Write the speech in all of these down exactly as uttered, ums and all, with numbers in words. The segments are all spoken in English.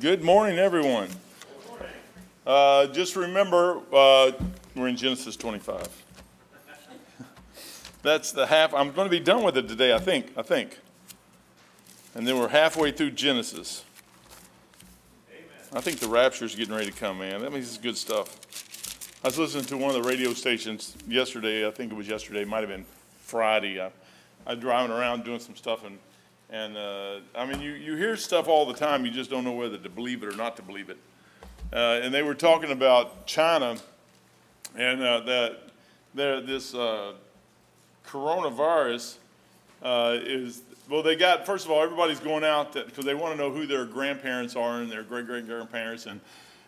Good morning, everyone. Uh, just remember, uh, we're in Genesis twenty-five. That's the half. I'm going to be done with it today, I think. I think. And then we're halfway through Genesis. Amen. I think the rapture's getting ready to come, man. That means it's good stuff. I was listening to one of the radio stations yesterday. I think it was yesterday. It might have been Friday. I, I was driving around doing some stuff and. And, uh, I mean, you, you hear stuff all the time. You just don't know whether to believe it or not to believe it. Uh, and they were talking about China and uh, that there, this uh, coronavirus uh, is, well, they got, first of all, everybody's going out because they want to know who their grandparents are and their great-great-grandparents and,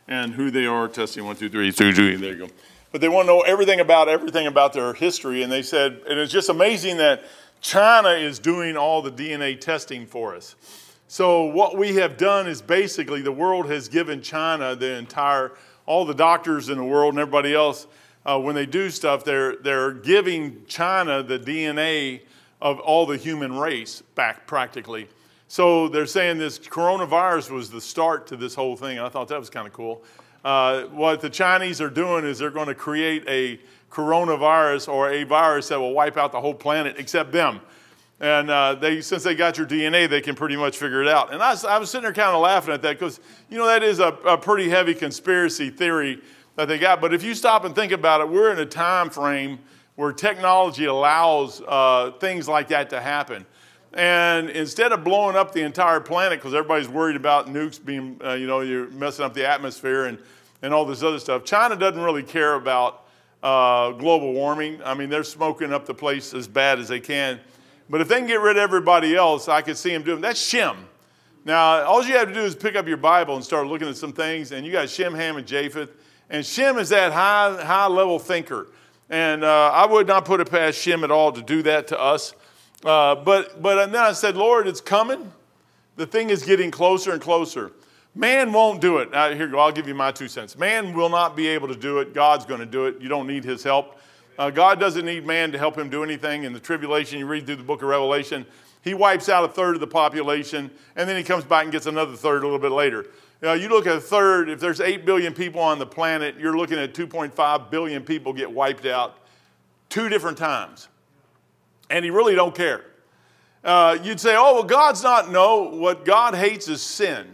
and who they are. Testing one, two, three, two, three, there you go. But they want to know everything about everything about their history. And they said, and it's just amazing that China is doing all the D N A testing for us. So what we have done is basically the world has given China the entire, all the doctors in the world and everybody else, uh, when they do stuff, they're, they're giving China the D N A of all the human race back practically. So they're saying this coronavirus was the start to this whole thing. I thought that was kind of cool. Uh, what the Chinese are doing is they're going to create a coronavirus or a virus that will wipe out the whole planet except them. And uh, they, since they got your D N A, they can pretty much figure it out. And I was, I was sitting there kind of laughing at that because, you know, that is a, a pretty heavy conspiracy theory that they got. But if you stop and think about it, we're in a time frame where technology allows uh, things like that to happen. And instead of blowing up the entire planet because everybody's worried about nukes being, uh, you know, you're messing up the atmosphere and, and all this other stuff, China doesn't really care about Uh, global warming. I mean, they're smoking up the place as bad as they can. But if they can get rid of everybody else, I could see them doing. That's Shem. Now, all you have to do is pick up your Bible and start looking at some things, and you got Shem, Ham, and Japheth. And Shem is that high, high-level thinker. And uh, I would not put it past Shem at all to do that to us. Uh, but, but and then I said, Lord, it's coming. The thing is getting closer and closer. Man won't do it. Now, here, I'll give you my two cents. Man will not be able to do it. God's going to do it. You don't need his help. Uh, God doesn't need man to help him do anything. In the tribulation, you read through the book of Revelation, he wipes out a third of the population, and then he comes back and gets another third a little bit later. Now, you look at a third. If there's eight billion people on the planet, you're looking at two point five billion people get wiped out two different times. And he really don't care. Uh, you'd say, oh, well, God's not. No, what God hates is sin.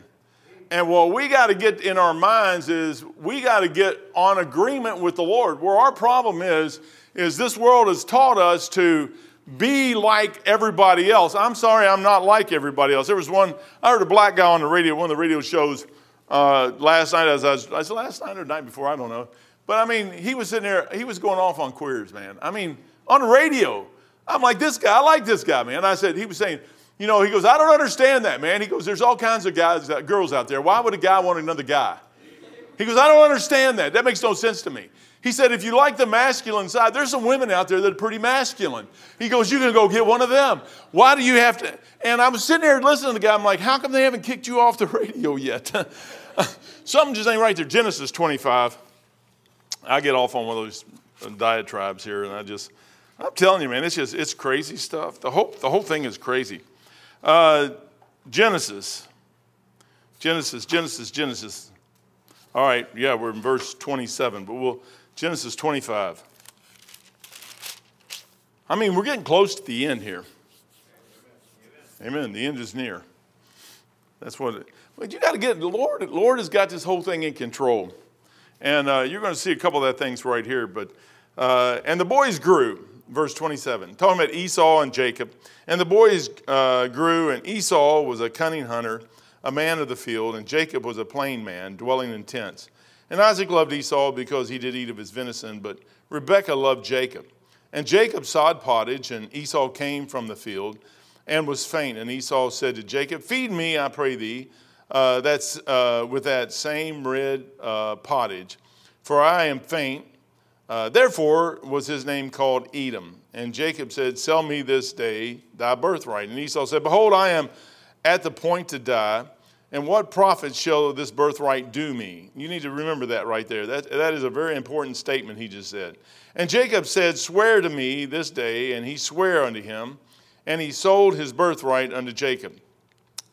And what we got to get in our minds is we got to get on agreement with the Lord. Where our problem is, is this world has taught us to be like everybody else. I'm sorry, I'm not like everybody else. There was one, I heard a black guy on the radio, one of the radio shows uh, last night. As I was, I said last night or the night before, I don't know. But I mean, he was sitting there, he was going off on queers, man. I mean, on the radio. I'm like, this guy, I like this guy, man. I said, he was saying, you know, he goes, I don't understand that, man. He goes, there's all kinds of guys, uh, girls out there. Why would a guy want another guy? He goes, I don't understand that. That makes no sense to me. He said, if you like the masculine side, there's some women out there that are pretty masculine. He goes, you can go get one of them. Why do you have to? And I was sitting there listening to the guy. I'm like, how come they haven't kicked you off the radio yet? Something just ain't right there. Genesis twenty-five. I get off on one of those diatribes here, and I just, I'm telling you, man, it's just, it's crazy stuff. The whole, the whole thing is crazy. Uh, Genesis, Genesis, Genesis, Genesis. All right, yeah, we're in verse twenty-seven, but we'll, Genesis twenty-five. I mean, we're getting close to the end here. Amen. Amen. The end is near. That's what it, but you got to get, the Lord, Lord has got this whole thing in control. And uh, you're going to see a couple of that things right here, but, uh, and the boys grew. Verse twenty-seven, talking about Esau and Jacob. And the boys uh, grew, and Esau was a cunning hunter, a man of the field, and Jacob was a plain man, dwelling in tents. And Isaac loved Esau because he did eat of his venison, but Rebekah loved Jacob. And Jacob sod pottage, and Esau came from the field and was faint. And Esau said to Jacob, feed me, I pray thee, uh, that's, uh, with that same red uh, pottage, for I am faint. Uh, therefore was his name called Edom. And Jacob said, sell me this day thy birthright. And Esau said, behold, I am at the point to die, and what profit shall this birthright do me? You need to remember that right there. That, that is a very important statement he just said. And Jacob said, swear to me this day, and he sware unto him, and he sold his birthright unto Jacob.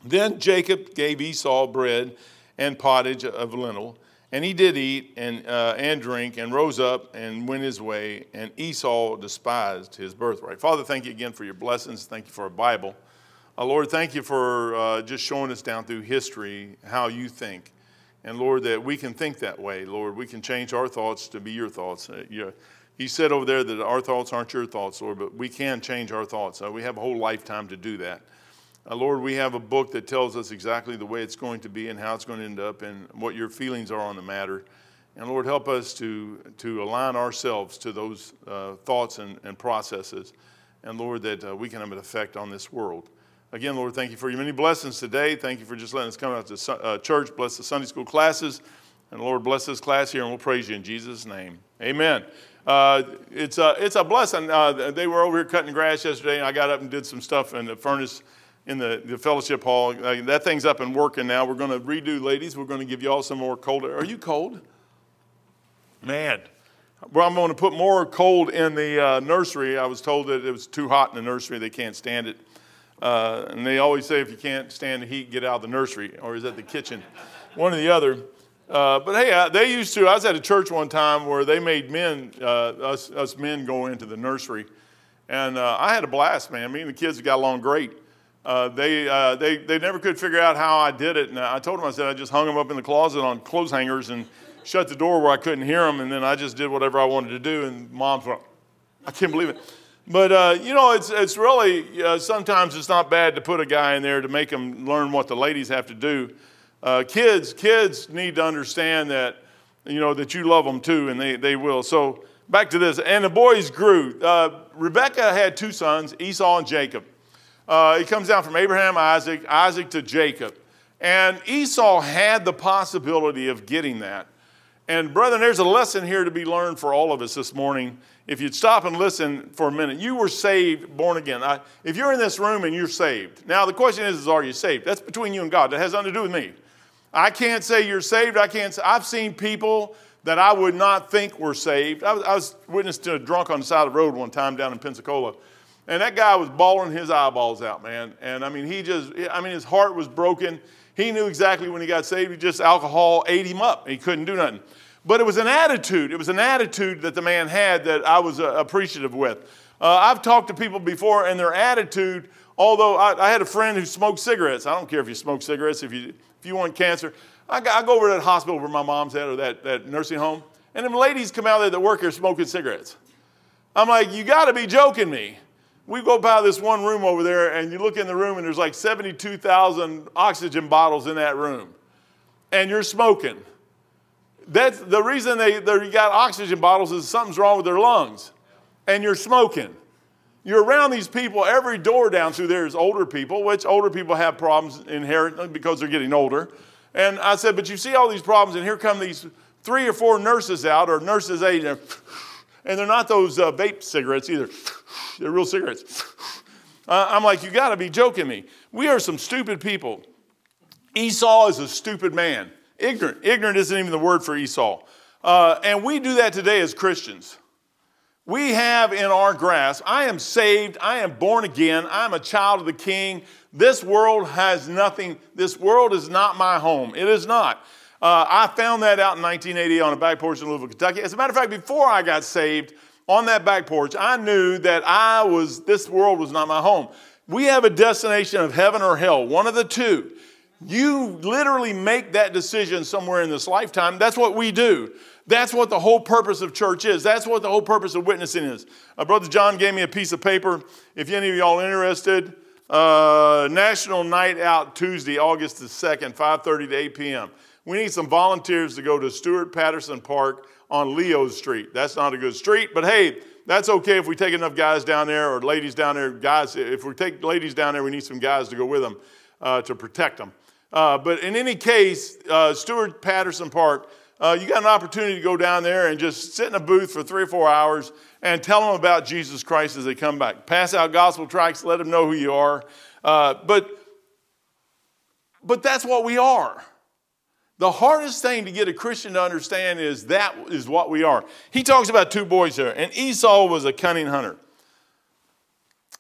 Then Jacob gave Esau bread and pottage of lentil, and he did eat and, uh, and drink and rose up and went his way, and Esau despised his birthright. Father, thank you again for your blessings. Thank you for a Bible. Uh, Lord, thank you for uh, just showing us down through history how you think. And Lord, that we can think that way. Lord, we can change our thoughts to be your thoughts. Uh, you, you said over there that our thoughts aren't your thoughts, Lord, but we can change our thoughts. Uh, we have a whole lifetime to do that. Uh, Lord, we have a book that tells us exactly the way it's going to be and how it's going to end up and what your feelings are on the matter. And Lord, help us to, to align ourselves to those uh, thoughts and, and processes. And Lord, that uh, we can have an effect on this world. Again, Lord, thank you for your many blessings today. Thank you for just letting us come out to uh, church. Bless the Sunday school classes. And Lord, bless this class here, and we'll praise you in Jesus' name. Amen. Uh, it's, a, it's a blessing. Uh, they were over here cutting grass yesterday, and I got up and did some stuff in the furnace in the, the fellowship hall. Uh, that thing's up and working now. We're going to redo, ladies. We're going to give you all some more cold air. Are you cold? Man. Well, I'm going to put more cold in the uh, nursery. I was told that it was too hot in the nursery. They can't stand it. Uh, and they always say if you can't stand the heat, get out of the nursery. Or is that the kitchen? One or the other. Uh, but hey, I, they used to. I was at a church one time where they made men, uh, us, us men go into the nursery. And uh, I had a blast, man. Me and the kids got along great. Uh, they, uh, they, they never could figure out how I did it. And I told them, I said, I just hung them up in the closet on clothes hangers and shut the door where I couldn't hear them. And then I just did whatever I wanted to do. And Mom's like, I can't believe it. But, uh, you know, it's it's really, uh, sometimes it's not bad to put a guy in there to make them learn what the ladies have to do. Uh, kids, kids need to understand that, you know, that you love them too, and they, they will. So back to this. And the boys grew. Uh, Rebekah had two sons, Esau and Jacob. Uh, it comes down from Abraham, Isaac, Isaac to Jacob. And Esau had the possibility of getting that. And brethren, there's a lesson here to be learned for all of us this morning. If you'd stop and listen for a minute, you were saved, born again. I, if you're in this room and you're saved, now the question is, is, are you saved? That's between you and God. That has nothing to do with me. I can't say you're saved. I can't say, I've seen people that I would not think were saved. I was, I was witness to a drunk on the side of the road one time down in Pensacola. And that guy was bawling his eyeballs out, man. And I mean, he just, I mean, his heart was broken. He knew exactly when he got saved. He just alcohol ate him up. He couldn't do nothing. But it was an attitude. It was an attitude that the man had that I was uh, appreciative with. Uh, I've talked to people before, and their attitude, although I, I had a friend who smoked cigarettes. I don't care if you smoke cigarettes, if you if you want cancer. I, I go over to that hospital where my mom's at or that, that nursing home, and them ladies come out there that work here smoking cigarettes. I'm like, you got to be joking me. We go by this one room over there, and you look in the room, and there's like seventy-two thousand oxygen bottles in that room, and you're smoking. That's the reason they, they got oxygen bottles is something's wrong with their lungs, and you're smoking. You're around these people. Every door down through there is older people, which older people have problems inherent because they're getting older. And I said, but you see all these problems, and here come these three or four nurses out, or nurses aid, and they're And they're not those uh, vape cigarettes either. They're real cigarettes. uh, I'm like, you got to be joking me. We are some stupid people. Esau is a stupid man. Ignorant. Ignorant isn't even the word for Esau. Uh, and we do that today as Christians. We have in our grasp, I am saved. I am born again. I'm a child of the King. This world has nothing. This world is not my home. It is not. Uh, I found that out in nineteen eighty on a back porch in Louisville, Kentucky. As a matter of fact, before I got saved, on that back porch, I knew that I was, this world was not my home. We have a destination of heaven or hell, one of the two. You literally make that decision somewhere in this lifetime. That's what we do. That's what the whole purpose of church is. That's what the whole purpose of witnessing is. Uh, Brother John gave me a piece of paper. If any of y'all are interested, uh, National Night Out Tuesday, August the second, five thirty to eight p.m. We need some volunteers to go to Stuart Patterson Park on Leo Street. That's not a good street, but hey, that's okay if we take enough guys down there or ladies down there. Guys, if we take ladies down there, we need some guys to go with them uh, to protect them. Uh, but in any case, uh, Stuart Patterson Park, uh, you got an opportunity to go down there and just sit in a booth for three or four hours and tell them about Jesus Christ as they come back. Pass out gospel tracts, let them know who you are. Uh, but, but that's what we are. The hardest thing to get a Christian to understand is that is what we are. He talks about two boys here, and Esau was a cunning hunter.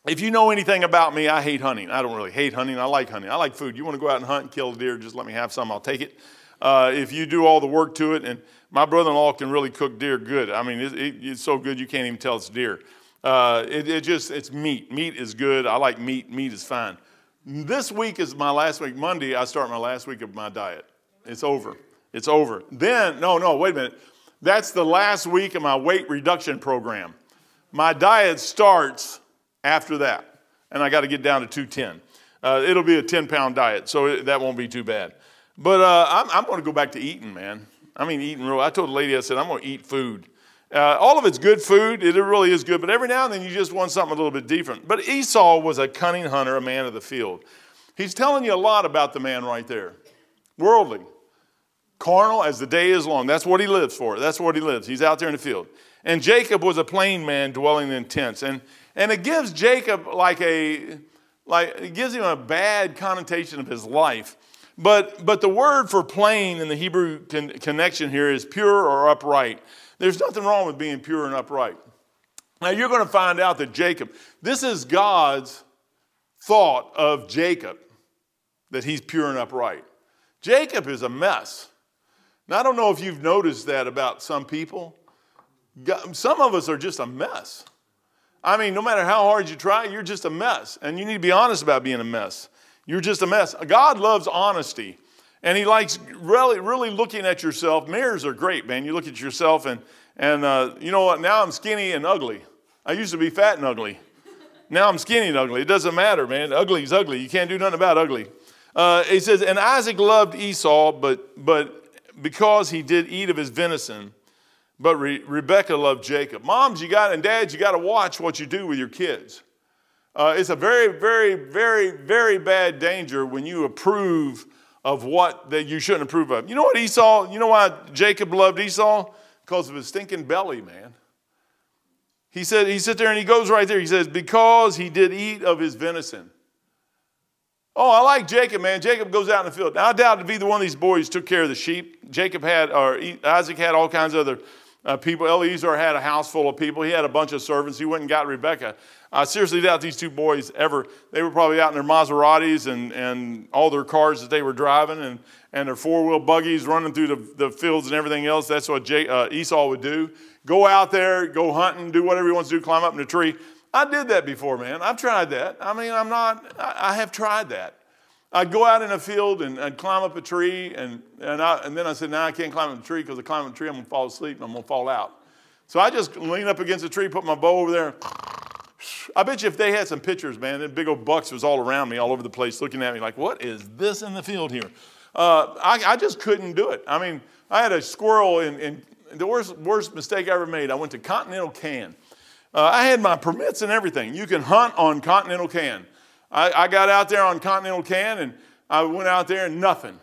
If you know anything about me, I hate hunting. I don't really hate hunting. I like hunting. I like food. You want to go out and hunt and kill a deer, just let me have some. I'll take it. Uh, if you do all the work to it, and my brother-in-law can really cook deer good. I mean, it, it, it's so good you can't even tell it's deer. Uh, it, it just, it's meat. Meat is good. I like meat. Meat is fine. This week is my last week. Monday, I start my last week of my diet. It's over. It's over. Then, no, no, wait a minute. That's the last week of my weight reduction program. My diet starts after that, and I got to get down to two ten. Uh, it'll be a ten-pound diet, so it, that won't be too bad. But uh, I'm, I'm going to go back to eating, man. I mean, eating real. I told the lady, I said, I'm going to eat food. Uh, all of it's good food. It really is good. But every now and then you just want something a little bit different. But Esau was a cunning hunter, a man of the field. He's telling you a lot about the man right there. Worldly. Carnal as the day is long. That's what he lives for. That's what he lives. He's out there in the field. And Jacob was a plain man dwelling in tents. And, and it gives Jacob like a, like it gives him a bad connotation of his life. But, but the word for plain in the Hebrew con- connection here is pure or upright. There's nothing wrong with being pure and upright. Now, you're going to find out that Jacob, this is God's thought of Jacob, that he's pure and upright. Jacob is a mess. Now, I don't know if you've noticed that about some people. Some of us are just a mess. I mean, no matter how hard you try, you're just a mess. And you need to be honest about being a mess. You're just a mess. God loves honesty, and he likes really, really looking at yourself. Mirrors are great, man. You look at yourself, and, and uh, you know what? Now I'm skinny and ugly. I used to be fat and ugly. Now I'm skinny and ugly. It doesn't matter, man. Ugly is ugly. You can't do nothing about ugly. Uh, he says, and Isaac loved Esau, but, but because he did eat of his venison, but Re- Rebekah loved Jacob. Moms, you got, and dads, you got to watch what you do with your kids. Uh, it's a very, very, very, very bad danger when you approve of what that you shouldn't approve of. You know what Esau, you know why Jacob loved Esau? Because of his stinking belly, man. He said, he sits there and he goes right there. He says, because he did eat of his venison. Oh, I like Jacob, man. Jacob goes out in the field. Now, I doubt if either one of these boys took care of the sheep. Jacob had, or Isaac had all kinds of other Uh, people. Eliezer had a house full of people. He had a bunch of servants. He went and got Rebekah. I seriously doubt these two boys ever. They were probably out in their Maseratis and, and all their cars that they were driving and, and their four-wheel buggies running through the, the fields and everything else. That's what J, uh, Esau would do. Go out there, go hunting, do whatever he wants to do, climb up in a tree. I did that before, man. I've tried that. I mean, I'm not, I, I have tried that. I'd go out in a field and I'd climb up a tree, and, and, I, and then I said, no, nah, I can't climb up a tree because I climb up a tree, I'm going to fall asleep and I'm going to fall out. So I just lean up against a tree, put my bow over there. I bet you if they had some pictures, man, the big old bucks was all around me, all over the place, looking at me like, what is this in the field here? Uh, I, I just couldn't do it. I mean, I had a squirrel, and, and the worst, worst mistake I ever made, I went to Continental Can. Uh, I had my permits and everything. You can hunt on Continental Can. I, I got out there on Continental Can, and I went out there and nothing.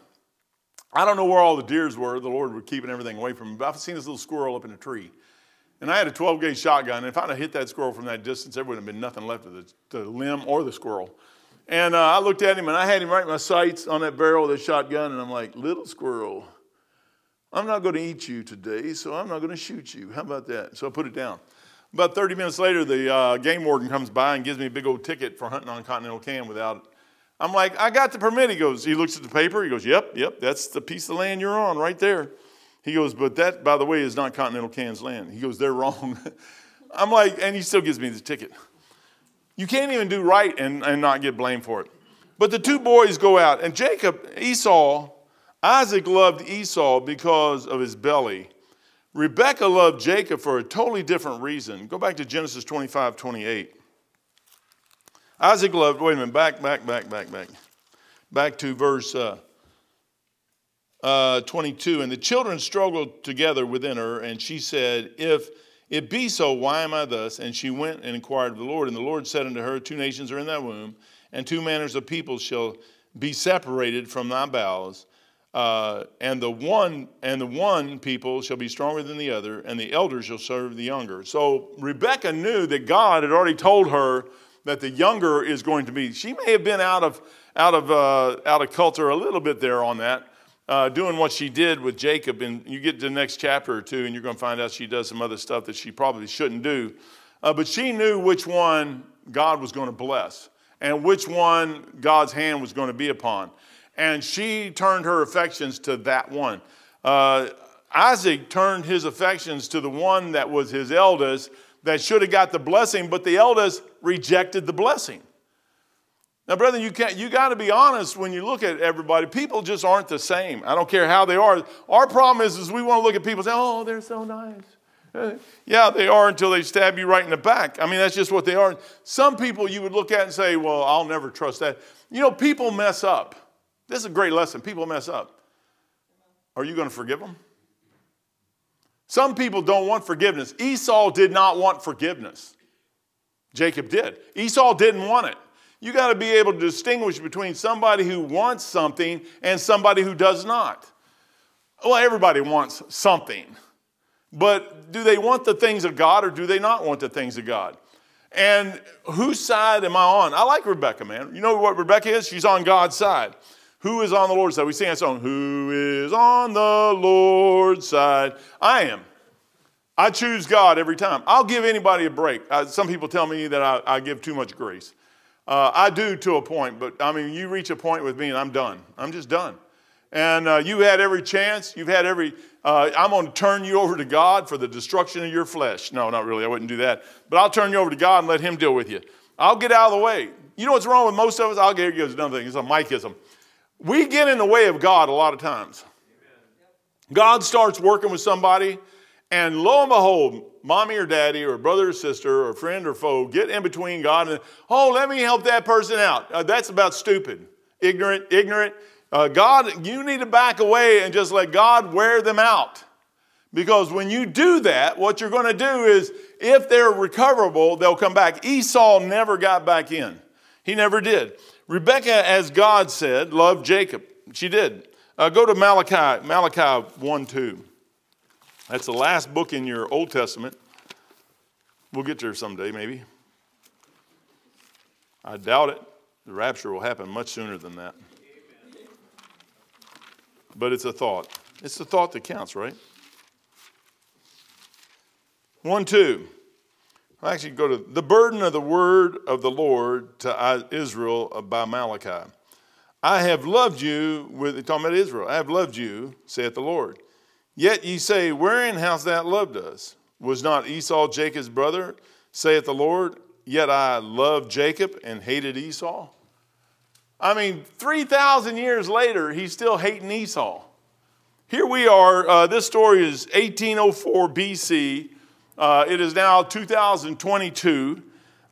I don't know where all the deers were. The Lord were keeping everything away from me. But I've seen this little squirrel up in a tree. And I had a twelve gauge shotgun. And if I'd have hit that squirrel from that distance, there wouldn't have been nothing left of the, the limb or the squirrel. And uh, I looked at him, and I had him right in my sights on that barrel of the shotgun. And I'm like, little squirrel, I'm not going to eat you today, so I'm not going to shoot you. How about that? So I put it down. About thirty minutes later, the uh, game warden comes by and gives me a big old ticket for hunting on Continental Can without it. I'm like, I got the permit. He goes, he looks at the paper. He goes, yep, yep, that's the piece of land you're on right there. He goes, but that, by the way, is not Continental Can's land. He goes, they're wrong. I'm like, and he still gives me the ticket. You can't even do right and, and not get blamed for it. But the two boys go out, and Jacob, Esau, Isaac loved Esau because of his belly. Rebekah loved Jacob for a totally different reason. Go back to Genesis twenty-five, twenty-eight. Isaac loved, wait a minute, back, back, back, back, back. Back to verse uh, uh, twenty-two. And the children struggled together within her, and she said, If it be so, why am I thus? And she went and inquired of the Lord. And the Lord said unto her, Two nations are in thy womb, and two manners of people shall be separated from thy bowels. Uh, and the one and the one people shall be stronger than the other, and the elder shall serve the younger. So Rebekah knew that God had already told her that the younger is going to be. She may have been out of out of uh, out of culture a little bit there on that, uh, doing what she did with Jacob. And you get to the next chapter or two, and you're going to find out she does some other stuff that she probably shouldn't do. Uh, but she knew which one God was going to bless and which one God's hand was going to be upon. And she turned her affections to that one. Uh, Isaac turned his affections to the one that was his eldest that should have got the blessing, but the eldest rejected the blessing. Now, brethren, you can't, you got to be honest when you look at everybody. People just aren't the same. I don't care how they are. Our problem is, is we want to look at people and say, oh, they're so nice. Yeah, they are until they stab you right in the back. I mean, that's just what they are. Some people you would look at and say, well, I'll never trust that. You know, people mess up. This is a great lesson. People mess up. Are you going to forgive them? Some people don't want forgiveness. Esau did not want forgiveness. Jacob did. Esau didn't want it. You got to be able to distinguish between somebody who wants something and somebody who does not. Well, everybody wants something. But do they want the things of God or do they not want the things of God? And whose side am I on? I like Rebekah, man. You know what Rebekah is? She's on God's side. Who is on the Lord's side? We sing that song, who is on the Lord's side? I am. I choose God every time. I'll give anybody a break. I, some people tell me that I, I give too much grace. Uh, I do to a point, but I mean, you reach a point with me and I'm done. I'm just done. And uh, you had every chance. You've had every, uh, I'm going to turn you over to God for the destruction of your flesh. No, not really. I wouldn't do that. But I'll turn you over to God and let him deal with you. I'll get out of the way. You know what's wrong with most of us? I'll give you another thing. It's a Mikeism. We get in the way of God a lot of times. God starts working with somebody and lo and behold, mommy or daddy or brother or sister or friend or foe get in between God and, oh, let me help that person out. Uh, that's about stupid, ignorant, ignorant. Uh, God, you need to back away and just let God wear them out. Because when you do that, what you're going to do is if they're recoverable, they'll come back. Esau never got back in. He never did. Rebekah, as God said, loved Jacob. She did. Uh, go to Malachi, Malachi one two. That's the last book in your Old Testament. We'll get there someday, maybe. I doubt it. The rapture will happen much sooner than that. Amen. But it's a thought. It's the thought that counts, right? one two. I'll actually go to the burden of the word of the Lord to Israel by Malachi. I have loved you, with talking about Israel, I have loved you, saith the Lord. Yet ye say, wherein hast thou loved us? Was not Esau Jacob's brother, saith the Lord? Yet I loved Jacob and hated Esau. I mean, three thousand years later, he's still hating Esau. Here we are. Uh, this story is eighteen oh four B C. Uh, it is now two thousand twenty-two.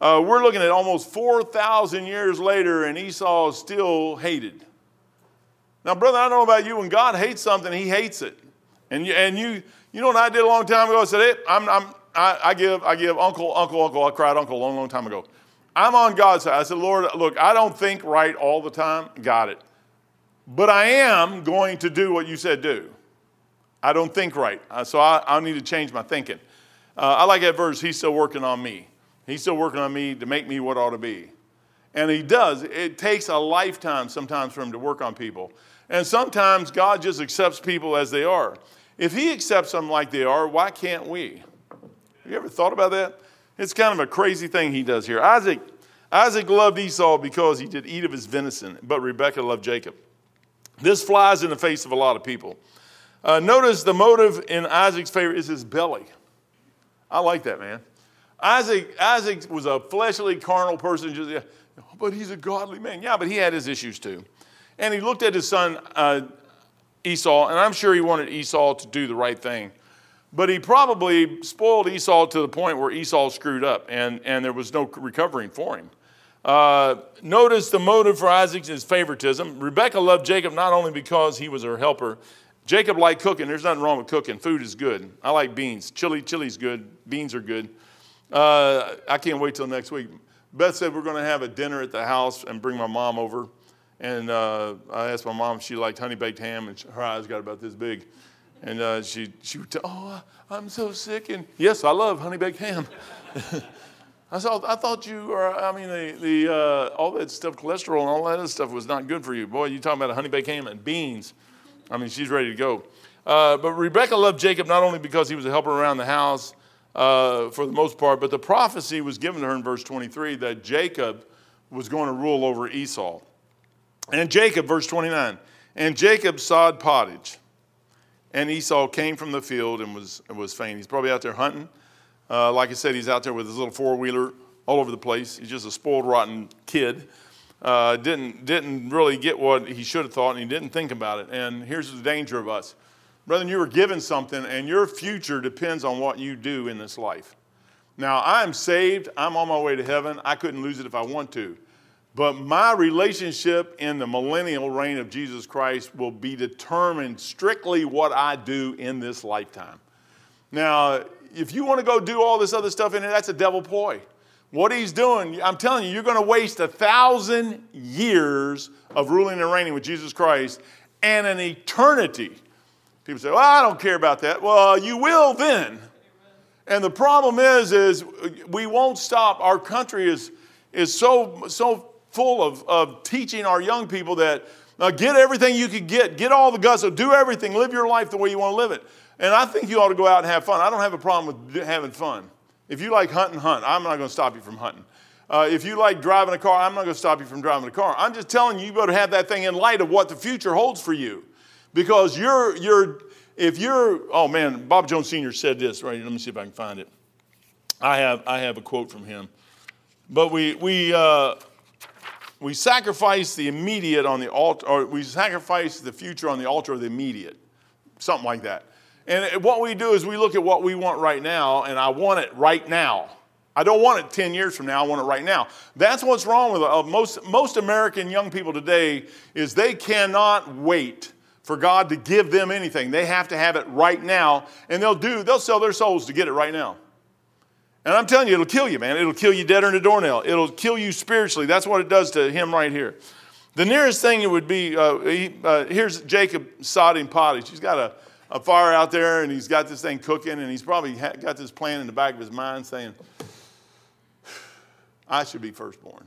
Uh, we're looking at almost four thousand years later, and Esau is still hated. Now, brother, I don't know about you. When God hates something, he hates it. And you, and you, you know what I did a long time ago? I said, hey, I'm, I'm, I, I give, I give uncle, uncle, uncle. I cried uncle a long, long time ago. I'm on God's side. I said, Lord, look, I don't think right all the time. Got it. But I am going to do what you said do. I don't think right. Uh, so I, I need to change my thinking. Uh, I like that verse, he's still working on me. He's still working on me to make me what I ought to be. And he does. It takes a lifetime sometimes for him to work on people. And sometimes God just accepts people as they are. If he accepts them like they are, why can't we? Have you ever thought about that? It's kind of a crazy thing he does here. Isaac, Isaac loved Esau because he did eat of his venison, but Rebekah loved Jacob. This flies in the face of a lot of people. Uh, notice the motive in Isaac's favor is his belly. I like that, man. Isaac, Isaac was a fleshly, carnal person. Just, yeah, but he's a godly man. Yeah, but he had his issues too. And he looked at his son uh, Esau, and I'm sure he wanted Esau to do the right thing. But he probably spoiled Esau to the point where Esau screwed up, and, and there was no recovering for him. Uh, notice the motive for Isaac is favoritism. Rebekah loved Jacob not only because he was her helper. Jacob liked cooking. There's nothing wrong with cooking. Food is good. I like beans. Chili, chili's good. Beans are good. Uh, I can't wait till next week. Beth said we're going to have a dinner at the house and bring my mom over. And uh, I asked my mom if she liked honey-baked ham, and her eyes got about this big. And uh, she, she would tell, oh, I'm so sick. And yes, I love honey-baked ham. I, saw, I thought you, or I mean, the, the, uh, all that stuff, cholesterol and all that other stuff was not good for you. Boy, you're talking about honey-baked ham and beans. I mean, she's ready to go. Uh, but Rebekah loved Jacob not only because he was a helper around the house, uh, for the most part. But the prophecy was given to her in verse twenty-three that Jacob was going to rule over Esau. And Jacob, verse twenty-nine, and Jacob sawed pottage, and Esau came from the field and was, was faint. He's probably out there hunting. Uh, like I said, he's out there with his little four-wheeler all over the place. He's just a spoiled, rotten kid. Uh, didn't, didn't really get what he should have thought, and he didn't think about it. And here's the danger of us. Brethren, you were given something, and your future depends on what you do in this life. Now, I'm saved. I'm on my way to heaven. I couldn't lose it if I want to. But my relationship in the millennial reign of Jesus Christ will be determined strictly what I do in this lifetime. Now, if you want to go do all this other stuff in it, that's a devil ploy. What he's doing, I'm telling you, you're going to waste a thousand years of ruling and reigning with Jesus Christ and an eternity. People say, well, I don't care about that. Well, you will then. And the problem is, is we won't stop. Our country is, is so, so full of, of teaching our young people that uh, get everything you could get, get all the gusto, do everything, live your life the way you want to live it. And I think you ought to go out and have fun. I don't have a problem with having fun. If you like hunting, hunt. I'm not going to stop you from hunting. Uh, if you like driving a car, I'm not going to stop you from driving a car. I'm just telling you, you better have that thing in light of what the future holds for you. Because you're, you're, if you're, oh man, Bob Jones Senior said this, right? Let me see if I can find it. I have, I have a quote from him. But we, we, uh, we sacrifice the immediate on the altar, or we sacrifice the future on the altar of the immediate. Something like that. And what we do is we look at what we want right now, and I want it right now. I don't want it ten years from now. I want it right now. That's what's wrong with uh, most, most American young people today is they cannot wait for God to give them anything. They have to have it right now, and they'll do, they'll sell their souls to get it right now. And I'm telling you, it'll kill you, man. It'll kill you deader than a doornail. It'll kill you spiritually. That's what it does to him right here. The nearest thing it would be, uh, he, uh, here's Jacob sodding pottage. He's got a A fire out there, and he's got this thing cooking, and he's probably ha got this plan in the back of his mind saying, I should be firstborn.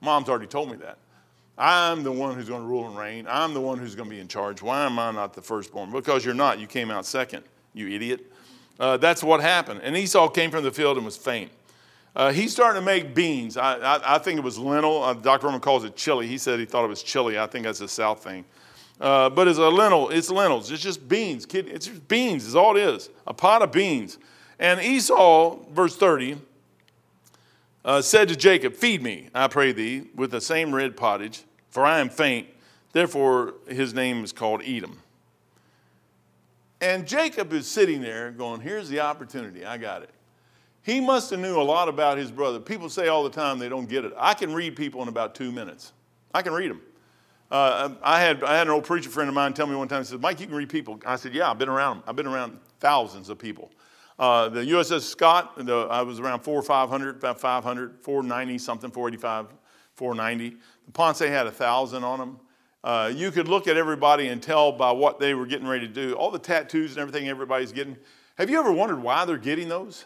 Mom's already told me that. I'm the one who's going to rule and reign. I'm the one who's going to be in charge. Why am I not the firstborn? Because you're not. You came out second, you idiot. Uh, that's what happened. And Esau came from the field and was faint. Uh, he's starting to make beans. I, I, I think it was lentil. Uh, Doctor Roman calls it chili. He said he thought it was chili. I think that's a South thing. Uh, but it's a lentil, it's lentils, it's just beans, kid, it's just beans is all it is, a pot of beans. And Esau, verse thirty, uh, said to Jacob, feed me, I pray thee, with the same red pottage, for I am faint, therefore his name is called Edom. And Jacob is sitting there going, here's the opportunity, I got it. He must have knew a lot about his brother. People say all the time they don't get it. I can read people in about two minutes. I can read them. Uh, I had I had an old preacher friend of mine tell me one time, he said, Mike, you can read people. I said, yeah, I've been around them. I've been around thousands of people. Uh, the U S S Scott, the, I was around four or five hundred, about five hundred, four ninety something, four eighty-five, four ninety. The Ponce had a thousand on them. Uh, you could look at everybody and tell by what they were getting ready to do. All the tattoos and everything everybody's getting. Have you ever wondered why they're getting those?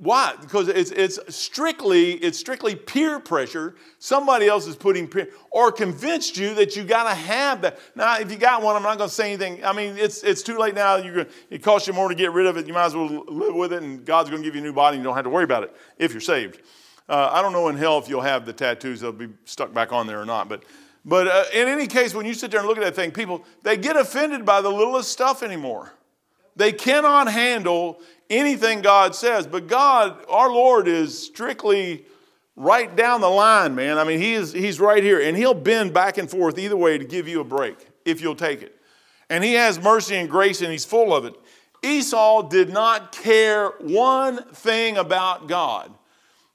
Why? Because it's, it's, strictly, it's strictly peer pressure. Somebody else is putting peer or convinced you that you got to have that. Now, if you got one, I'm not going to say anything. I mean, it's, it's too late now. You're, it costs you more to get rid of it. You might as well live with it, and God's going to give you a new body, and you don't have to worry about it if you're saved. Uh, I don't know in hell if you'll have the tattoos. They'll be stuck back on there or not. But, but uh, in any case, when you sit there and look at that thing, people, they get offended by the littlest stuff anymore. They cannot handle anything God says, but God, our Lord, is strictly right down the line, man. I mean, he is, he's right here, and he'll bend back and forth either way to give you a break if you'll take it. And he has mercy and grace, and he's full of it. Esau did not care one thing about God.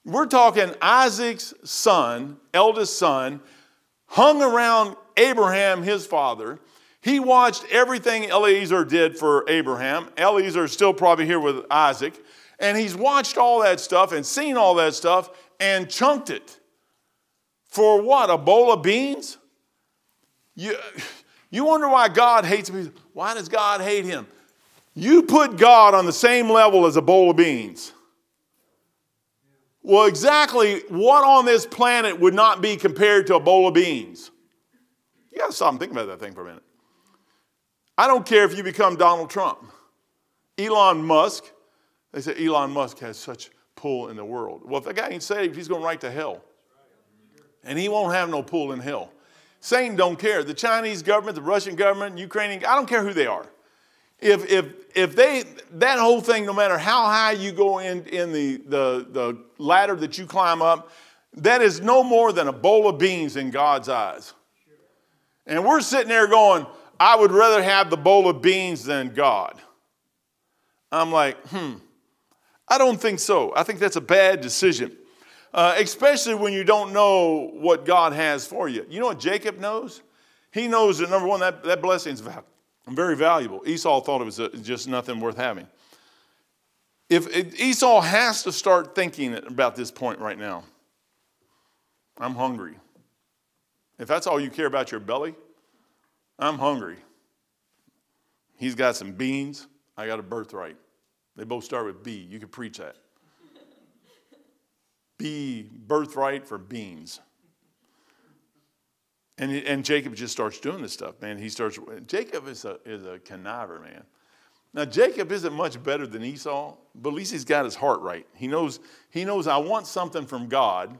We're talking Isaac's son, eldest son, hung around Abraham, his father. He watched everything Eliezer did for Abraham. Eliezer is still probably here with Isaac. And he's watched all that stuff and seen all that stuff and chunked it. For what? A bowl of beans? You, you wonder why God hates him. Why does God hate him? You put God on the same level as a bowl of beans. Well, exactly what on this planet would not be compared to a bowl of beans? You got to stop and think about that thing for a minute. I don't care if you become Donald Trump, Elon Musk, They said Elon Musk has such pull in the world. Well, if that guy ain't saved, he's going right to hell. And he won't have no pull in hell. Satan don't care. The Chinese government, the Russian government, Ukrainian, I don't care who they are. If, if, if they, that whole thing, no matter how high you go in, in the, the, the ladder that you climb up, that is no more than a bowl of beans in God's eyes. And we're sitting there going, I would rather have the bowl of beans than God. I'm like, hmm, I don't think so. I think that's a bad decision, uh, especially when you don't know what God has for you. You know what Jacob knows? He knows that, number one, that, that blessing is valuable. Very valuable. Esau thought it was a, just nothing worth having. If, if Esau has to start thinking about this point right now. I'm hungry. If that's all you care about, your belly, I'm hungry. He's got some beans. I got a birthright. They both start with B. You could preach that. B, birthright for beans. And, and Jacob just starts doing this stuff, man. He starts, Jacob is a, is a conniver, man. Now, Jacob isn't much better than Esau, but at least he's got his heart right. He knows, he knows I want something from God.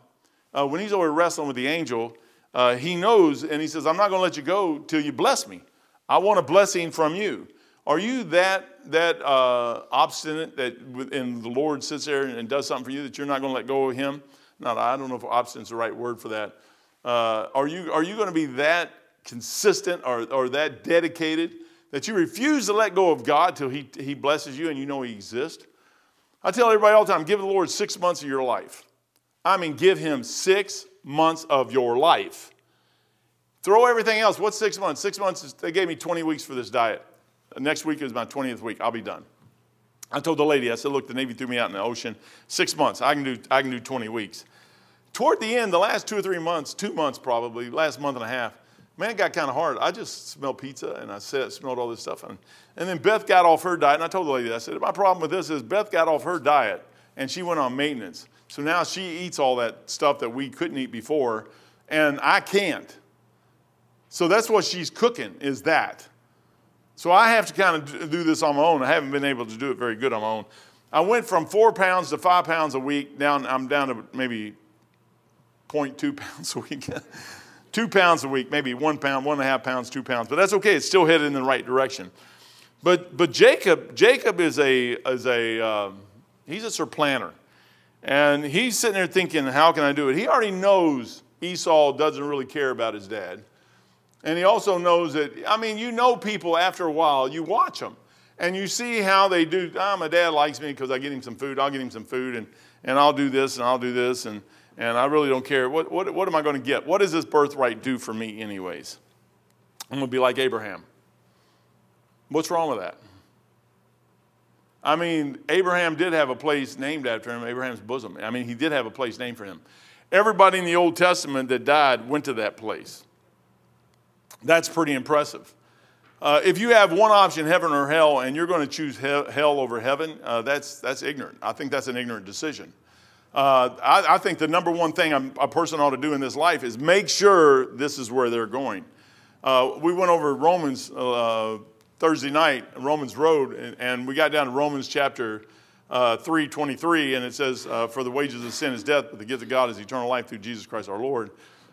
Uh, when he's over wrestling with the angel, uh, he knows, and he says, I'm not going to let you go till you bless me. I want a blessing from you. Are you that, that uh, obstinate that and the Lord sits there and does something for you that you're not going to let go of him? Not, I don't know if obstinate is the right word for that. Uh, are you, are you going to be that consistent or, or that dedicated that you refuse to let go of God till he, he blesses you and you know he exists? I tell everybody all the time, give the Lord six months of your life. I mean, give him six months of your life. Throw everything else. What's six months? Six months is, they gave me twenty weeks for this diet. Next week is my twentieth week. I'll be done. I told the lady, I said, look, the Navy threw me out in the ocean. Six months. I can do, I can do twenty weeks. Toward the end, the last two or three months, two months probably, last month and a half, man, it got kind of hard. I just smelled pizza and I said, smelled all this stuff. And, and then Beth got off her diet. And I told the lady, I said, my problem with this is Beth got off her diet and she went on maintenance. So now she eats all that stuff that we couldn't eat before and I can't. So that's what she's cooking is that. So I have to kind of do this on my own. I haven't been able to do it very good on my own. I went from four pounds to five pounds a week. Down, I'm down to maybe zero point two pounds a week, two pounds a week, maybe one pound, one and a half pounds, two pounds, but that's okay. It's still headed in the right direction. But but Jacob, Jacob is a is a um, he's a surplanter, and he's sitting there thinking, how can I do it? He already knows Esau doesn't really care about his dad, and he also knows that. I mean, you know, people after a while, you watch them, and you see how they do. Ah, my dad likes me because I get him some food. I'll get him some food, and and I'll do this, and I'll do this, and. And I really don't care. What, what, what am I going to get? What does this birthright do for me anyways? I'm going to be like Abraham. What's wrong with that? I mean, Abraham did have a place named after him, Abraham's bosom. I mean, he did have a place named for him. Everybody in the Old Testament that died went to that place. That's pretty impressive. Uh, if you have one option, heaven or hell, and you're going to choose he- hell over heaven, uh, that's, that's ignorant. I think that's an ignorant decision. Uh, I, I think the number one thing I'm, a person ought to do in this life is make sure this is where they're going. Uh, we went over Romans uh, Thursday night, Romans Road, and, and we got down to Romans chapter uh, three twenty-three, and it says, uh, for the wages of sin is death, but the gift of God is eternal life through Jesus Christ our Lord.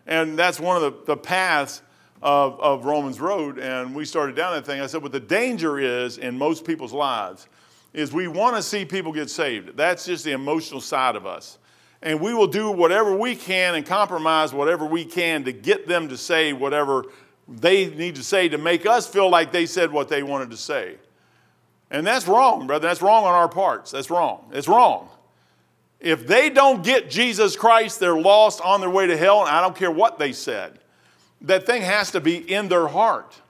And that's one of the, the paths of, of Romans Road, and we started down that thing. I said, what the danger is in most people's lives is we want to see people get saved. That's just the emotional side of us. And we will do whatever we can and compromise whatever we can to get them to say whatever they need to say to make us feel like they said what they wanted to say. And that's wrong, brother. That's wrong on our parts. That's wrong. It's wrong. If they don't get Jesus Christ, they're lost on their way to hell, and I don't care what they said. That thing has to be in their heart.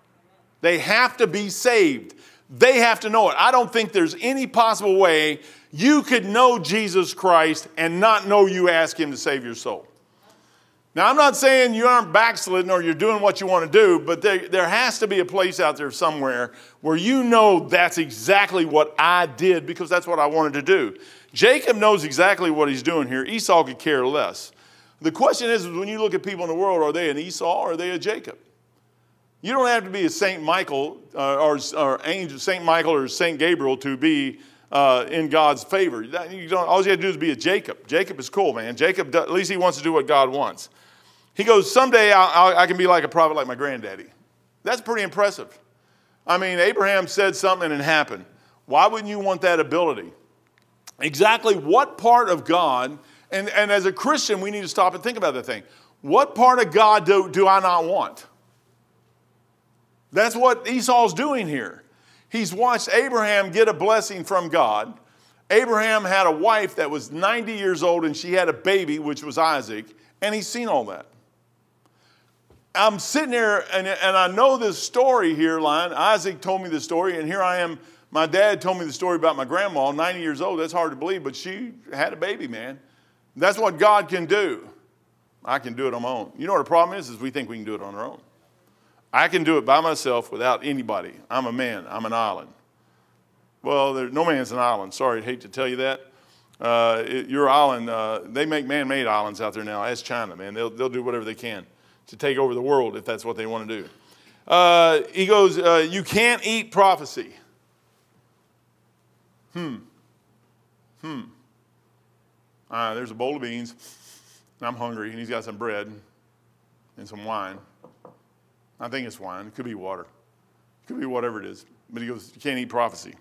They have to be saved. They have to know it. I don't think there's any possible way you could know Jesus Christ and not know you ask him to save your soul. Now, I'm not saying you aren't backsliding or you're doing what you want to do, but there, there has to be a place out there somewhere where you know that's exactly what I did because that's what I wanted to do. Jacob knows exactly what he's doing here. Esau could care less. The question is, when you look at people in the world, are they an Esau or are they a Jacob? You don't have to be a Saint Michael uh, or, or angel, Saint Michael or Saint Gabriel to be uh, in God's favor. That, you don't, all you have to do is be a Jacob. Jacob is cool, man. Jacob, at least he wants to do what God wants. He goes, someday I'll, I'll, I can be like a prophet like my granddaddy. That's pretty impressive. I mean, Abraham said something and it happened. Why wouldn't you want that ability? Exactly what part of God, and, and as a Christian, we need to stop and think about that thing. What part of God do, do I not want? That's what Esau's doing here. He's watched Abraham get a blessing from God. Abraham had a wife that was ninety years old, and she had a baby, which was Isaac, and he's seen all that. I'm sitting there, and, and I know this story here, Lion. Isaac told me the story, and here I am. My dad told me the story about my grandma, ninety years old. That's hard to believe, but she had a baby, man. That's what God can do. I can do it on my own. You know what the problem is, is we think we can do it on our own. I can do it by myself without anybody. I'm a man. I'm an island. Well, there, no man's an island. Sorry, I hate to tell you that. Uh, it, your island, uh, they make man-made islands out there now. That's China, man. They'll, they'll do whatever they can to take over the world if that's what they want to do. Uh, he goes, uh, you can't eat prophecy. Hmm. Hmm. Uh, there's a bowl of beans, and I'm hungry, and he's got some bread and some wine. I think it's wine. It could be water. It could be whatever it is. But he goes, you can't eat prophecy.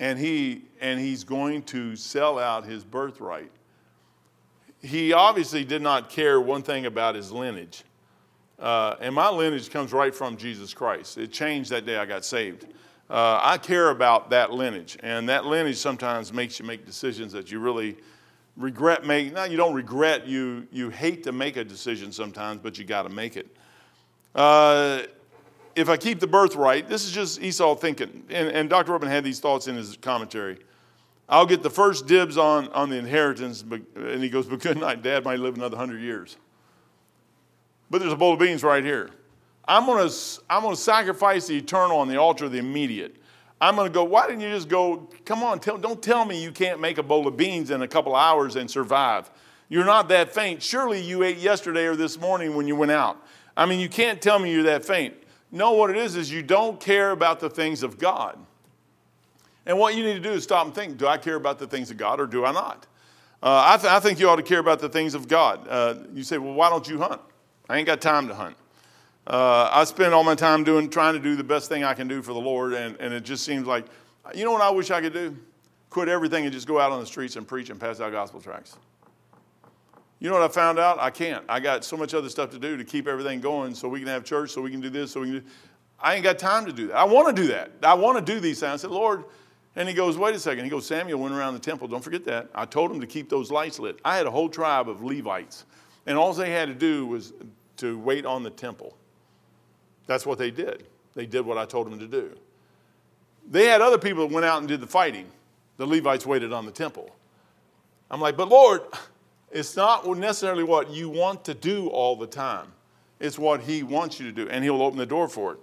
And he and he's going to sell out his birthright. He obviously did not care one thing about his lineage. Uh, and my lineage comes right from Jesus Christ. It changed that day I got saved. Uh, I care about that lineage. And that lineage sometimes makes you make decisions that you really regret making. No, you don't regret. You, you hate to make a decision sometimes, but you got to make it. Uh, if I keep the birthright, this is just Esau thinking. And, and Doctor Rubin had these thoughts in his commentary. I'll get the first dibs on, on the inheritance. But, and he goes, but good night, Dad might live another one hundred years. But there's a bowl of beans right here. I'm going to I'm going to sacrifice the eternal on the altar of the immediate. I'm going to go, why didn't you just go, come on, tell, don't tell me you can't make a bowl of beans in a couple hours and survive. You're not that faint. Surely you ate yesterday or this morning when you went out. I mean, you can't tell me you're that faint. No, what it is is you don't care about the things of God. And what you need to do is stop and think, do I care about the things of God or do I not? Uh, I, th- I think you ought to care about the things of God. Uh, you say, well, why don't you hunt? I ain't got time to hunt. Uh, I spend all my time doing, trying to do the best thing I can do for the Lord, and, and it just seems like, you know what I wish I could do? Quit everything and just go out on the streets and preach and pass out gospel tracts. You know what I found out? I can't. I got so much other stuff to do to keep everything going so we can have church, so we can do this, so we can do I ain't got time to do that. I want to do that. I want to do these things. I said, Lord, and he goes, wait a second. He goes, Samuel went around the temple. Don't forget that. I told him to keep those lights lit. I had a whole tribe of Levites, and all they had to do was to wait on the temple. That's what they did. They did what I told them to do. They had other people that went out and did the fighting. The Levites waited on the temple. I'm like, but Lord, it's not necessarily what you want to do all the time. It's what he wants you to do, and he'll open the door for it.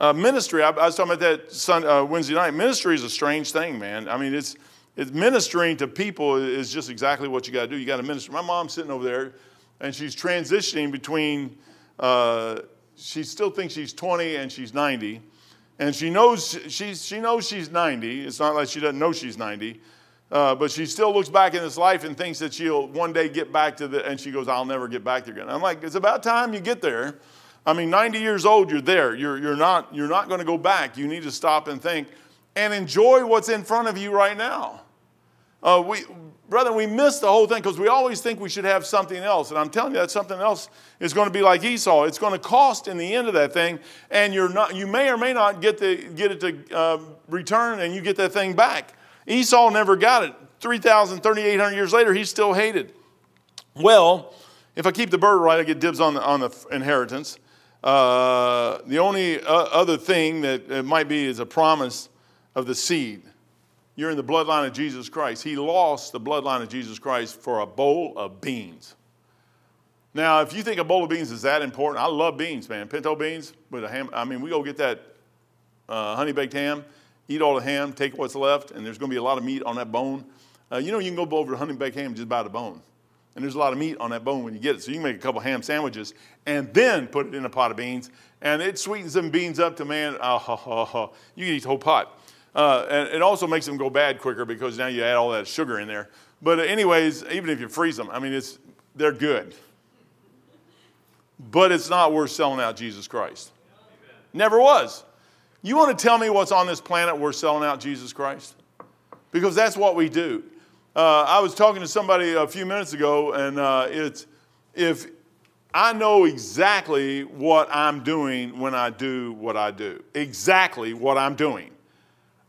Uh, ministry, I, I was talking about that Sunday, uh, Wednesday night. Ministry is a strange thing, man. I mean, it's, it's ministering to people is just exactly what you got to do. You got to minister. My mom's sitting over there, and she's transitioning between... Uh, She still thinks she's twenty and she's ninety. And she knows she's, she knows she's ninety. It's not like she doesn't know she's ninety. Uh, but she still looks back in this life and thinks that she'll one day get back to the, and she goes, I'll never get back there again. I'm like, it's about time you get there. I mean, ninety years old, you're there. You're, you're not, you're not going to go back. You need to stop and think and enjoy what's in front of you right now. Uh, we, brother, we miss the whole thing because we always think we should have something else. And I'm telling you that something else is going to be like Esau. It's going to cost in the end of that thing. And you're not, you may or may not get, the, get it to uh, return and you get that thing back. Esau never got it. three thousand, thirty-eight hundred years later, he's still hated. Well, if I keep the bird right, I get dibs on the, on the inheritance. Uh, the only uh, other thing that it might be is a promise of the seed. You're in the bloodline of Jesus Christ. He lost the bloodline of Jesus Christ for a bowl of beans. Now, if you think a bowl of beans is that important, I love beans, man. Pinto beans with a ham. I mean, we go get that uh, honey-baked ham, eat all the ham, take what's left, and there's going to be a lot of meat on that bone. Uh, you know, you can go over to honey-baked ham and just buy the bone. And there's a lot of meat on that bone when you get it. So you can make a couple ham sandwiches and then put it in a pot of beans, and it sweetens them beans up to, man, oh, oh, oh, oh. You can eat the whole pot. Uh, and it also makes them go bad quicker because now you add all that sugar in there. But anyways, even if you freeze them, I mean, it's they're good. But it's not worth selling out Jesus Christ. Amen. Never was. You want to tell me what's on this planet worth selling out Jesus Christ? Because that's what we do. Uh, I was talking to somebody a few minutes ago, and uh, it's if I know exactly what I'm doing when I do what I do. Exactly what I'm doing.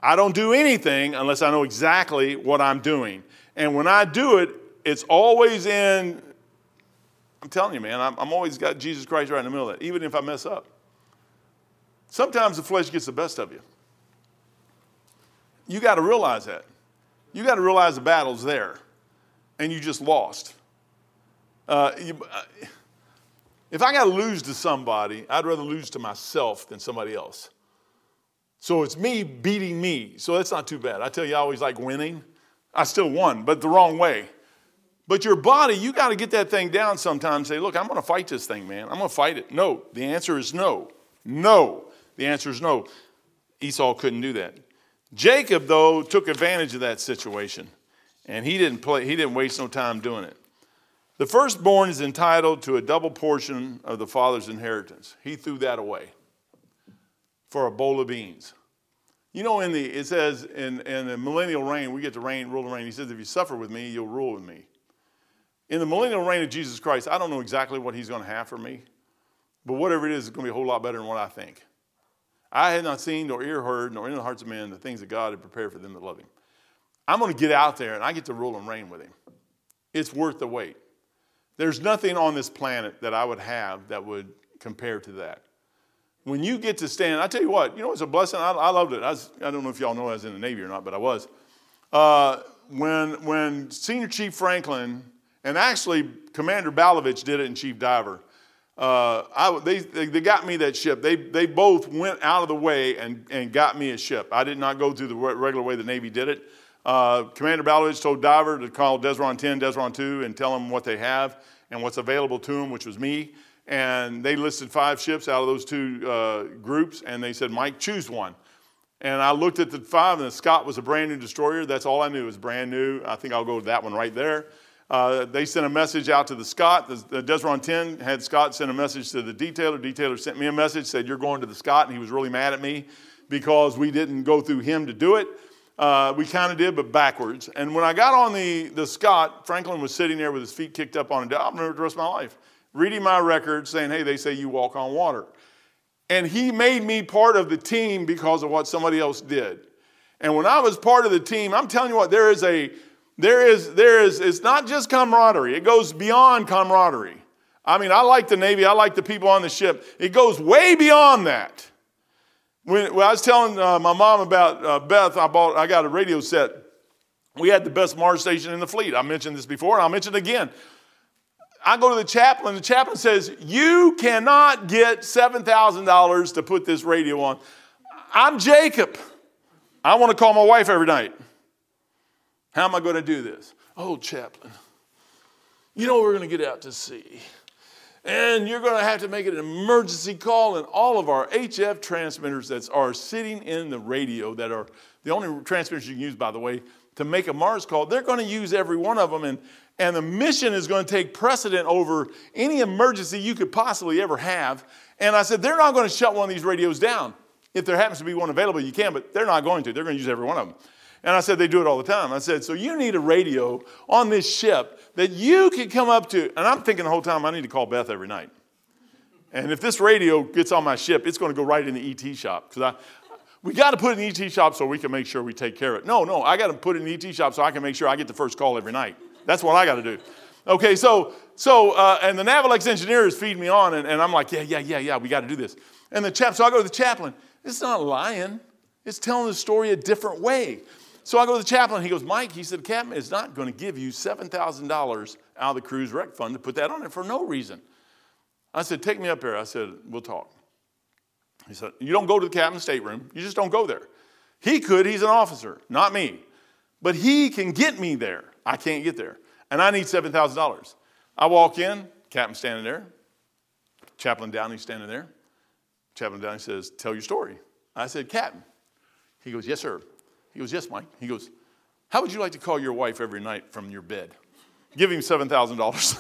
I don't do anything unless I know exactly what I'm doing. And when I do it, it's always in, I'm telling you, man, I'm, I'm always got Jesus Christ right in the middle of it, even if I mess up. Sometimes the flesh gets the best of you. You got to realize that. You got to realize the battle's there, and you just lost. Uh, you, uh, if I got to lose to somebody, I'd rather lose to myself than somebody else. So it's me beating me. So that's not too bad. I tell you, I always like winning. I still won, but the wrong way. But your body, you got to get that thing down sometimes and say, look, I'm going to fight this thing, man. I'm going to fight it. No, the answer is no. No, the answer is no. Esau couldn't do that. Jacob, though, took advantage of that situation, and he didn't play. He didn't waste no time doing it. The firstborn is entitled to a double portion of the father's inheritance. He threw that away for a bowl of beans. You know, in the it says in, in the millennial reign, we get to reign, rule and reign. He says, if you suffer with me, you'll rule with me. In the millennial reign of Jesus Christ, I don't know exactly what he's going to have for me, but whatever it is, it's going to be a whole lot better than what I think. I had not seen nor ear heard nor in the hearts of men the things that God had prepared for them that love him. I'm going to get out there and I get to rule and reign with him. It's worth the wait. There's nothing on this planet that I would have that would compare to that. When you get to stand, I tell you what, you know, it's a blessing. I, I loved it. I, was, I don't know if y'all know I was in the Navy or not, but I was. Uh, when, when Senior Chief Franklin, and actually Commander Balovich did it in Chief Diver, uh, I, they, they, they got me that ship. They, they both went out of the way and, and got me a ship. I did not go through the regular way the Navy did it. Uh, Commander Balovich told Diver to call Desron ten, Desron two, and tell them what they have and what's available to them, which was me. And they listed five ships out of those two uh, groups, and they said, Mike, choose one. And I looked at the five, and the Scott was a brand new destroyer. That's all I knew. It was brand new. I think I'll go with that one right there. Uh, they sent a message out to the Scott. The, the Desron ten had Scott send a message to the detailer. Detailer sent me a message, said, you're going to the Scott. And he was really mad at me because we didn't go through him to do it. Uh, we kind of did, but backwards. And when I got on the, the Scott, Franklin was sitting there with his feet kicked up on a deck. I'll remember the rest of my life. Reading my record, saying, hey, they say you walk on water. And he made me part of the team because of what somebody else did. And when I was part of the team, I'm telling you what, there is a, there is, there is, it's not just camaraderie. It goes beyond camaraderie. I mean, I like the Navy. I like the people on the ship. It goes way beyond that. When, when I was telling uh, my mom about uh, Beth, I bought, I got a radio set. We had the best Mars station in the fleet. I mentioned this before, and I'll mention it again. I go to the chaplain. The chaplain says, you cannot get seven thousand dollars to put this radio on. I'm Jacob. I want to call my wife every night. How am I going to do this? Oh, chaplain, you know we're going to get out to sea. And you're going to have to make it an emergency call. And all of our H F transmitters that are sitting in the radio that are the only transmitters you can use, by the way, to make a Mars call, they're going to use every one of them. And And the mission is going to take precedent over any emergency you could possibly ever have. And I said, they're not going to shut one of these radios down. If there happens to be one available, you can, but they're not going to. They're going to use every one of them. And I said, they do it all the time. I said, so you need a radio on this ship that you can come up to. And I'm thinking the whole time, I need to call Beth every night. And if this radio gets on my ship, it's going to go right in the E T shop. Because I... We got to put it in the E T shop so we can make sure we take care of it. No, no, I got to put it in the E T shop so I can make sure I get the first call every night. That's what I got to do. Okay, so, so uh, and the Navalex engineer is feeding me on, and, and I'm like, yeah, yeah, yeah, yeah, we got to do this. And the chap, so I go to the chaplain. It's not lying. It's telling the story a different way. So I go to the chaplain. He goes, Mike, he said, Captain is not going to give you seven thousand dollars out of the cruise wreck fund to put that on it for no reason. I said, take me up here. I said, we'll talk. He said, you don't go to the captain's stateroom. You just don't go there. He could. He's an officer, not me. But he can get me there. I can't get there. And I need seven thousand dollars. I walk in, captain standing there. Chaplain Downey standing there. Chaplain Downey says, tell your story. I said, Captain. He goes, yes, sir. He goes, yes, Mike. He goes, how would you like to call your wife every night from your bed? Give him seven thousand dollars.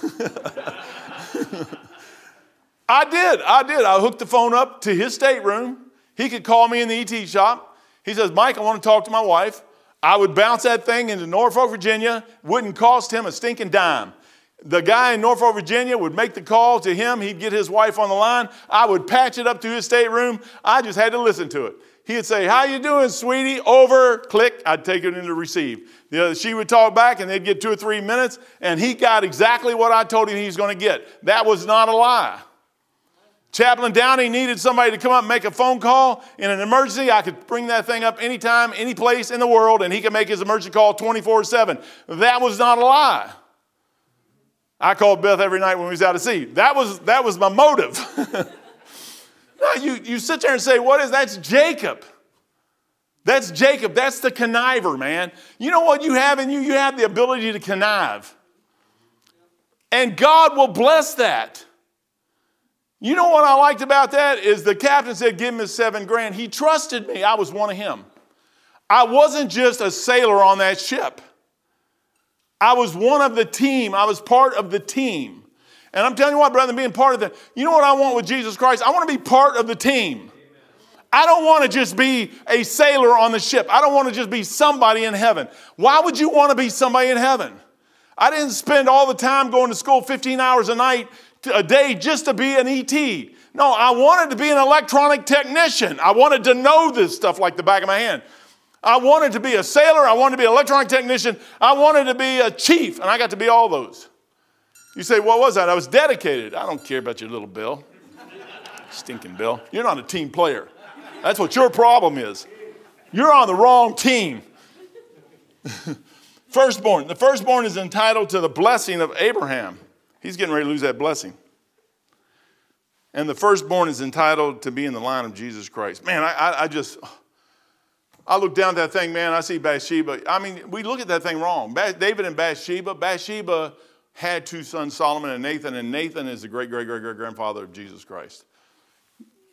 I did. I did. I hooked the phone up to his stateroom. He could call me in the E T shop. He says, Mike, I want to talk to my wife. I would bounce that thing into Norfolk, Virginia. Wouldn't cost him a stinking dime. The guy in Norfolk, Virginia would make the call to him. He'd get his wife on the line. I would patch it up to his stateroom. I just had to listen to it. He'd say, how you doing, sweetie? Over, click. I'd take it into receive. The other, she would talk back, and they'd get two or three minutes, and he got exactly what I told him he was going to get. That was not a lie. Chaplain Downey needed somebody to come up and make a phone call. In an emergency, I could bring that thing up anytime, any place in the world, and he could make his emergency call twenty-four seven. That was not a lie. I called Beth every night when we was out at sea. That was, that was my motive. No, you, you sit there and say, what is that? That's Jacob. That's Jacob. That's the conniver, man. You know what you have in you? You have the ability to connive. And God will bless that. You know what I liked about that is the captain said, give him his seven grand. He trusted me. I was one of him. I wasn't just a sailor on that ship. I was one of the team. I was part of the team. And I'm telling you what, brother, being part of the, you know what I want with Jesus Christ? I want to be part of the team. Amen. I don't want to just be a sailor on the ship. I don't want to just be somebody in heaven. Why would you want to be somebody in heaven? I didn't spend all the time going to school fifteen hours a night, a day, just to be an E T. No, I wanted to be an electronic technician. I wanted to know this stuff like the back of my hand. I wanted to be a sailor. I wanted to be an electronic technician. I wanted to be a chief, and I got to be all those. You say, what was that? I was dedicated. I don't care about your little Bill. Stinking Bill. You're not a team player. That's what your problem is. You're on the wrong team. Firstborn. The firstborn is entitled to the blessing of Abraham. He's getting ready to lose that blessing. And the firstborn is entitled to be in the line of Jesus Christ. Man, I, I, I just... I look down at that thing, man. I see Bathsheba. I mean, we look at that thing wrong. Ba- David and Bathsheba. Bathsheba... had two sons, Solomon and Nathan, and Nathan is the great, great, great, great grandfather of Jesus Christ.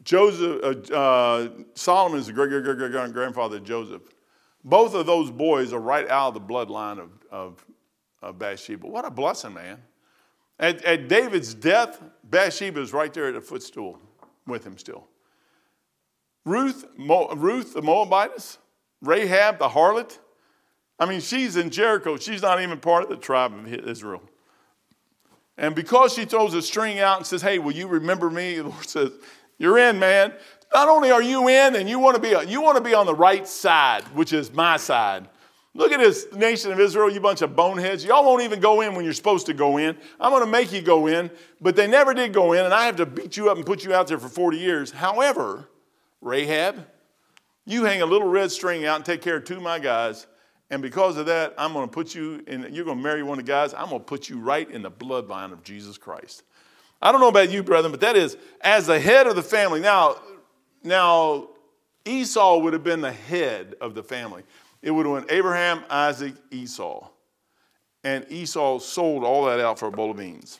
Joseph, uh, uh, Solomon is the great, great, great, great grandfather of Joseph. Both of those boys are right out of the bloodline of, of, of Bathsheba. What a blessing, man. At, at David's death, Bathsheba is right there at the footstool with him still. Ruth, Mo, Ruth the Moabitess, Rahab the harlot. I mean, she's in Jericho. She's not even part of the tribe of Israel. And because she throws a string out and says, hey, will you remember me? The Lord says, you're in, man. Not only are you in, and you want to be a, you want to be on the right side, which is my side. Look at this nation of Israel, you bunch of boneheads. Y'all won't even go in when you're supposed to go in. I'm going to make you go in. But they never did go in, and I have to beat you up and put you out there for forty years. However, Rahab, you hang a little red string out and take care of two of my guys. And because of that, I'm going to put you in, you're going to marry one of the guys. I'm going to put you right in the bloodline of Jesus Christ. I don't know about you, brethren, but that is as the head of the family. Now, now Esau would have been the head of the family. It would have went Abraham, Isaac, Esau. And Esau sold all that out for a bowl of beans.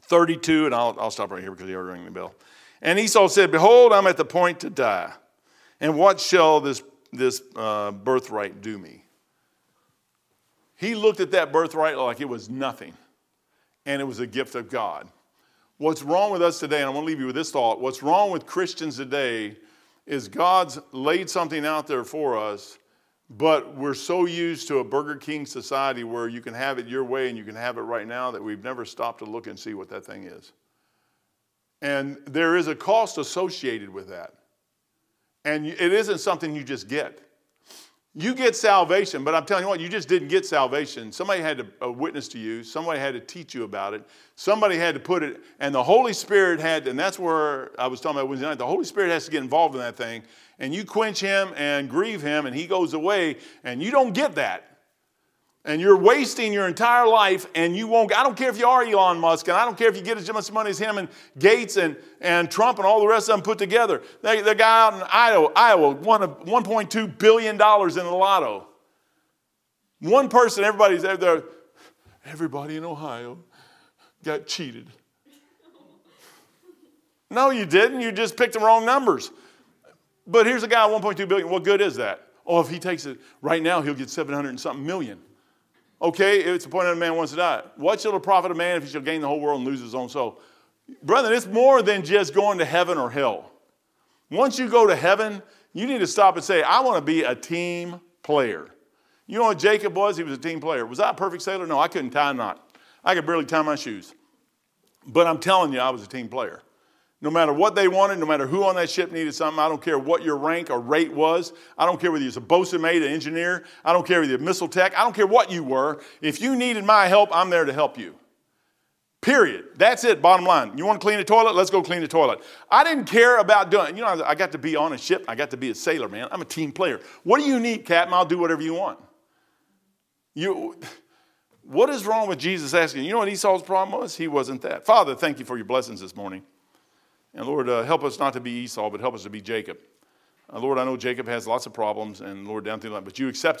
thirty-two, and I'll, I'll stop right here because he already rang the bell. And Esau said, behold, I'm at the point to die. And what shall this, this uh, birthright do me? He looked at that birthright like it was nothing, and it was a gift of God. What's wrong with us today, and I want to leave you with this thought, what's wrong with Christians today is God's laid something out there for us, but we're so used to a Burger King society where you can have it your way and you can have it right now that we've never stopped to look and see what that thing is. And there is a cost associated with that. And it isn't something you just get. You get salvation, but I'm telling you what, you just didn't get salvation. Somebody had to, a witness to you. Somebody had to teach you about it. Somebody had to put it, and the Holy Spirit had, and that's where I was talking about Wednesday night, the Holy Spirit has to get involved in that thing, and you quench him and grieve him, and he goes away, and you don't get that. And you're wasting your entire life, and you won't, I don't care if you are Elon Musk, and I don't care if you get as much money as him and Gates and, and Trump and all the rest of them put together. They, the guy out in Iowa, Iowa won one point two billion dollars in the lotto. One person, everybody's there, everybody in Ohio got cheated. No, you didn't. You just picked the wrong numbers. But here's a guy at one point two billion dollars. What good is that? Oh, if he takes it right now, he'll get seven hundred and something million. Okay, it's appointed a man wants to die. What shall it profit a man if he shall gain the whole world and lose his own soul? Brother, it's more than just going to heaven or hell. Once you go to heaven, you need to stop and say, I want to be a team player. You know what Jacob was? He was a team player. Was I a perfect sailor? No, I couldn't tie a knot. I could barely tie my shoes. But I'm telling you, I was a team player. No matter what they wanted, no matter who on that ship needed something, I don't care what your rank or rate was. I don't care whether you was a bosun mate, an engineer. I don't care whether you were a missile tech. I don't care what you were. If you needed my help, I'm there to help you. Period. That's it, bottom line. You want to clean the toilet? Let's go clean the toilet. I didn't care about doing, you know, I got to be on a ship. I got to be a sailor, man. I'm a team player. What do you need, Captain? I'll do whatever you want. You... What is wrong with Jesus asking? You know what Esau's problem was? He wasn't that. Father, thank you for your blessings this morning. And Lord, uh, help us not to be Esau, but help us to be Jacob. Uh, Lord, I know Jacob has lots of problems, and Lord, down through the line, but you accepted him.